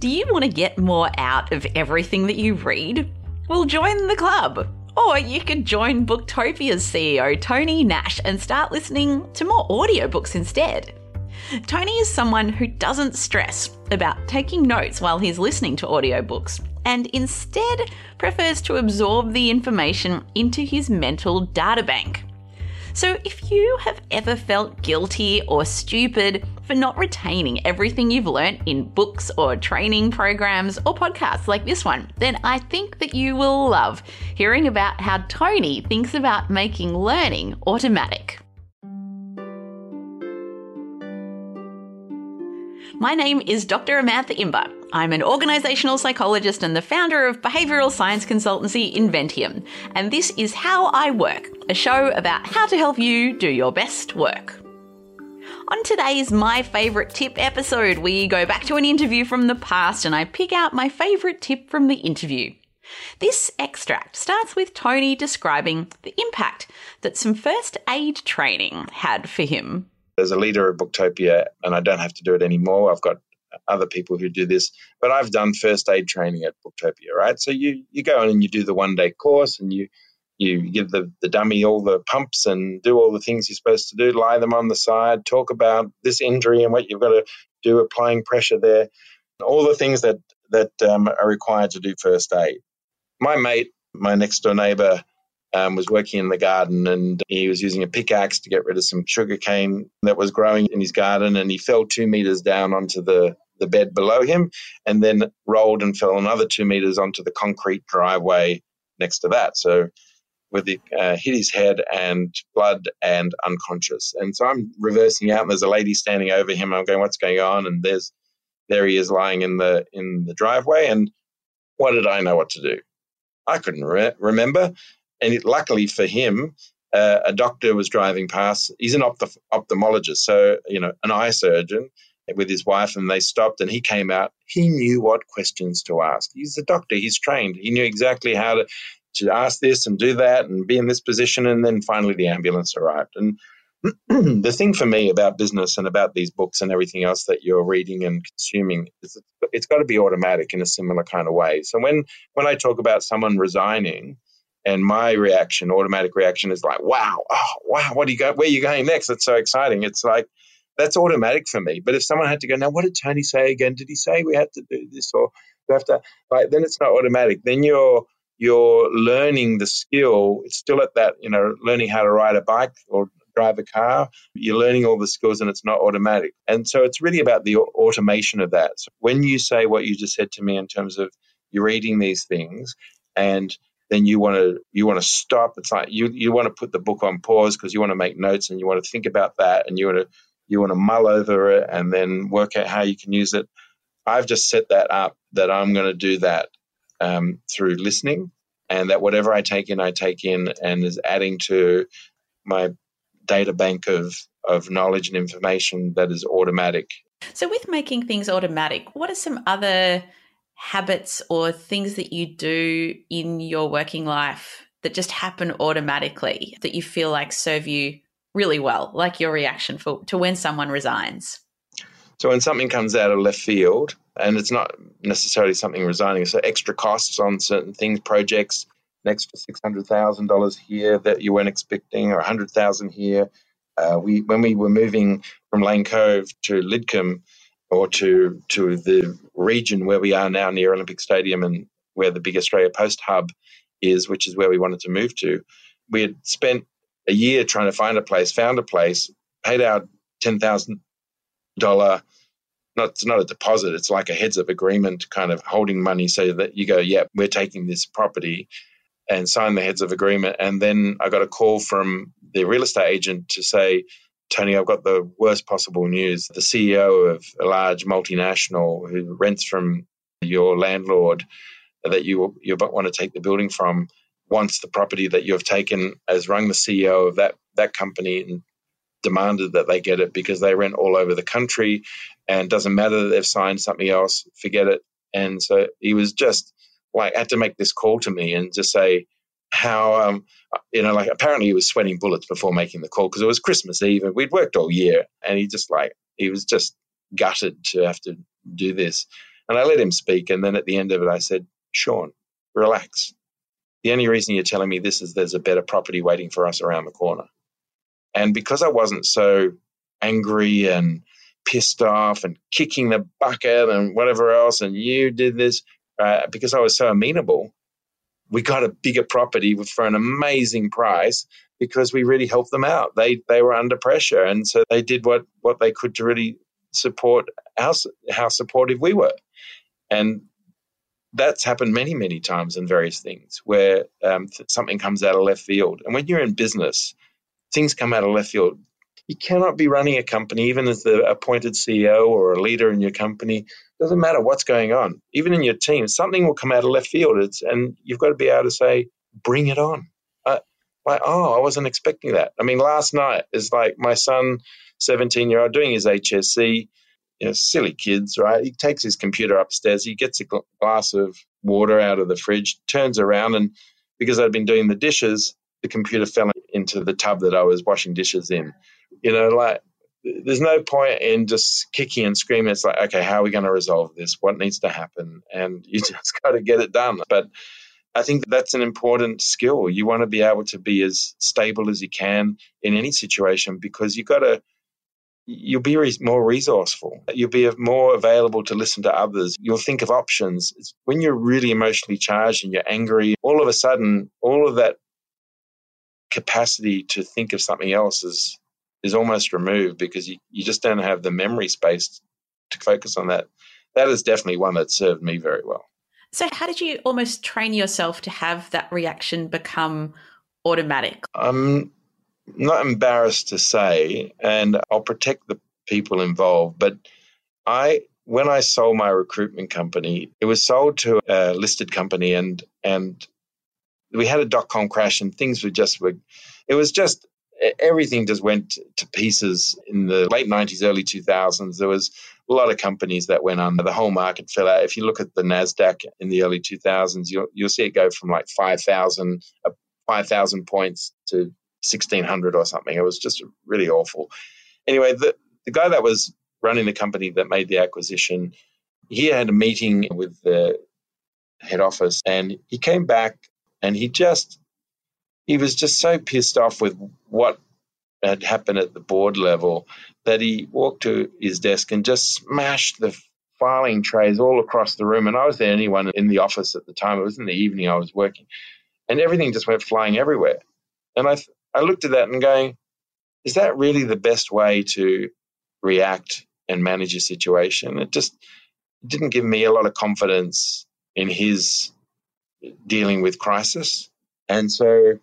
Do you want to get more out of everything that you read? Well, join the club. Or you could join Booktopia's CEO, Tony Nash, and start listening to more audiobooks instead. Tony is someone who doesn't stress about taking notes while he's listening to audiobooks and instead prefers to absorb the information into his mental databank. So if you have ever felt guilty or stupid for not retaining everything you've learnt in books or training programs or podcasts like this one, then I think that you will love hearing about how Tony thinks about making learning automatic. My name is Dr. Amantha Imber. I'm an organisational psychologist and the founder of behavioural science consultancy Inventium. And this is How I Work, a show about how to help you do your best work. On today's My Favourite Tip episode, we go back to an interview from the past and I pick out my favourite tip from the interview. This extract starts with Tony describing the impact that some first aid training had for him. As a leader of Booktopia, and I don't have to do it anymore. I've got other people who do this, but I've done first aid training at Booktopia, right? So you go in and you do the one-day course and you give the dummy all the pumps and do all the things you're supposed to do, lie them on the side, talk about this injury and what you've got to do, applying pressure there, all the things that are required to do first aid. My mate, my next-door neighbour, was working in the garden and he was using a pickaxe to get rid of some sugarcane that was growing in his garden, and he fell 2 meters down onto the bed below him and then rolled and fell another 2 meters onto the concrete driveway next to that. So hit his head and blood and unconscious. And so I'm reversing out and there's a lady standing over him. I'm going, what's going on? And there he is lying in the driveway. And what did I know what to do? I couldn't remember. And luckily for him, a doctor was driving past. He's an ophthalmologist, so, an eye surgeon with his wife, and they stopped and he came out. He knew what questions to ask. He's a doctor. He's trained. He knew exactly how to ask this and do that and be in this position. And then finally the ambulance arrived. And the thing for me about business and about these books and everything else that you're reading and consuming is it's got to be automatic in a similar kind of way. So when I talk about someone resigning, and my automatic reaction is like, wow, where are you going next? That's so exciting. It's like, that's automatic for me. But if someone had to go, now, what did Tony say again? Did he say we had to do this or we have to, then it's not automatic. Then you're learning the skill. It's still at that, learning how to ride a bike or drive a car. You're learning all the skills and it's not automatic. And so it's really about the automation of that. So when you say what you just said to me in terms of you're reading these things and then you want to stop. It's like you want to put the book on pause because you want to make notes and you want to think about that and you want to mull over it and then work out how you can use it. I've just set that up that I'm going to do that through listening, and that whatever I take in and is adding to my data bank of knowledge and information that is automatic. So with making things automatic, what are some other habits or things that you do in your working life that just happen automatically that you feel like serve you really well, like your reaction to when someone resigns? So when something comes out of left field, and it's not necessarily something resigning, so extra costs on certain things, projects, an extra $600,000 here that you weren't expecting, or $100,000 here. When we were moving from Lane Cove to Lidcombe, or to the region where we are now near Olympic Stadium and where the big Australia Post hub is, which is where we wanted to move to. We had spent a year trying to find a place, found a place, paid our $10,000, it's not a deposit, it's like a heads of agreement kind of holding money so that you go, yeah, we're taking this property, and sign the heads of agreement. And then I got a call from the real estate agent to say, Tony, I've got the worst possible news. The CEO of a large multinational who rents from your landlord that you want to take the building from wants the property that you have taken, has rung the CEO of that company and demanded that they get it because they rent all over the country and doesn't matter that they've signed something else, forget it. And so he was just like, had to make this call to me and just say, how, apparently he was sweating bullets before making the call because it was Christmas Eve and we'd worked all year, and he was just gutted to have to do this. And I let him speak. And then at the end of it, I said, Sean, relax. The only reason you're telling me this is there's a better property waiting for us around the corner. And because I wasn't so angry and pissed off and kicking the bucket and whatever else, and you did this, because I was so amenable, we got a bigger property for an amazing price because we really helped them out. They were under pressure, and so they did what they could to really support how supportive we were. And that's happened many, many times in various things where something comes out of left field. And when you're in business, things come out of left field. You cannot be running a company, even as the appointed CEO or a leader in your company. Doesn't matter what's going on. Even in your team, something will come out of left field. And you've got to be able to say, bring it on. I wasn't expecting that. I mean, last night is like my son, 17-year-old, doing his HSC. You know, silly kids, right? He takes his computer upstairs. He gets a glass of water out of the fridge, turns around, and because I'd been doing the dishes, the computer fell into the tub that I was washing dishes in. You know, like there's no point in just kicking and screaming. It's like, okay, how are we going to resolve this? What needs to happen? And you just got to get it done. But I think that's an important skill. You want to be able to be as stable as you can in any situation because you'll be more resourceful. You'll be more available to listen to others. You'll think of options. It's when you're really emotionally charged and you're angry, all of a sudden, all of that capacity to think of something else is almost removed because you just don't have the memory space to focus on that. That is definitely one that served me very well. So how did you almost train yourself to have that reaction become automatic? Not embarrassed to say, and I'll protect the people involved, but when I sold my recruitment company, it was sold to a listed company, and we had a dot-com crash, and things were just, it was just, everything just went to pieces in the late 90s, early 2000s. There was a lot of companies that went under. The whole market fell out. If you look at the NASDAQ in the early 2000s, you'll see it go from like 5,000 points to 1,600 or something. It was just really awful. Anyway, the guy that was running the company that made the acquisition, he had a meeting with the head office, and he came back and he was just so pissed off with what had happened at the board level that he walked to his desk and just smashed the filing trays all across the room. And I was the only one in the office at the time. It was in the evening I was working, and everything just went flying everywhere. And I looked at that and going, is that really the best way to react and manage a situation? It just didn't give me a lot of confidence in his dealing with crisis. And so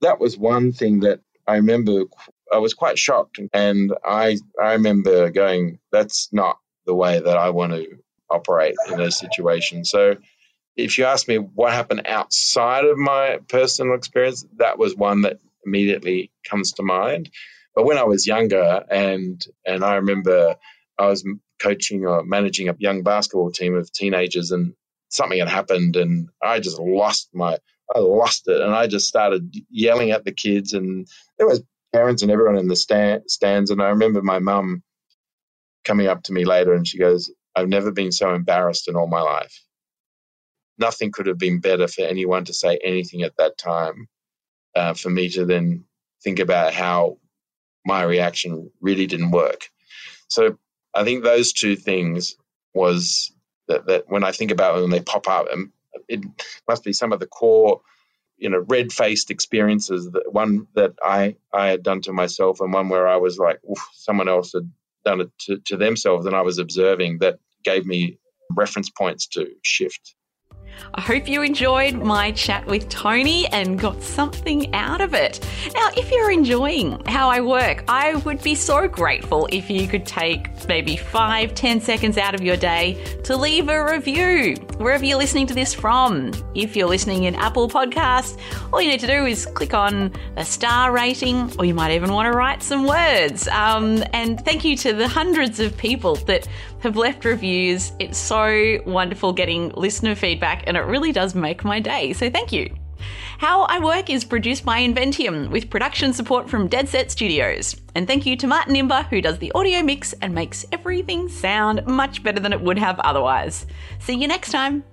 that was one thing that I remember. I was quite shocked. And I remember going, that's not the way that I want to operate in those situations. So if you ask me what happened outside of my personal experience, that was one that immediately comes to mind. But when I was younger, and I remember I was coaching or managing a young basketball team of teenagers, and something had happened, and I just lost it, and I just started yelling at the kids, and there was parents and everyone in the stands. And I remember my mum coming up to me later, and she goes, "I've never been so embarrassed in all my life. Nothing could have been better for anyone to say anything at that time, for me to then think about how my reaction really didn't work." So I think those two things was that when I think about them, they pop up, and it must be some of the core, red-faced experiences, that one that I had done to myself, and one where I was like, someone else had done it to themselves, and I was observing, that gave me reference points to shift. I hope you enjoyed my chat with Tony and got something out of it. Now, if you're enjoying How I Work, I would be so grateful if you could take maybe 5-10 seconds out of your day to leave a review wherever you're listening to this from. If you're listening in Apple Podcasts, all you need to do is click on a star rating, or you might even want to write some words. And thank you to the hundreds of people that have left reviews. It's so wonderful getting listener feedback, and it really does make my day. So thank you. How I Work is produced by Inventium with production support from Deadset Studios. And thank you to Martin Imber, who does the audio mix and makes everything sound much better than it would have otherwise. See you next time.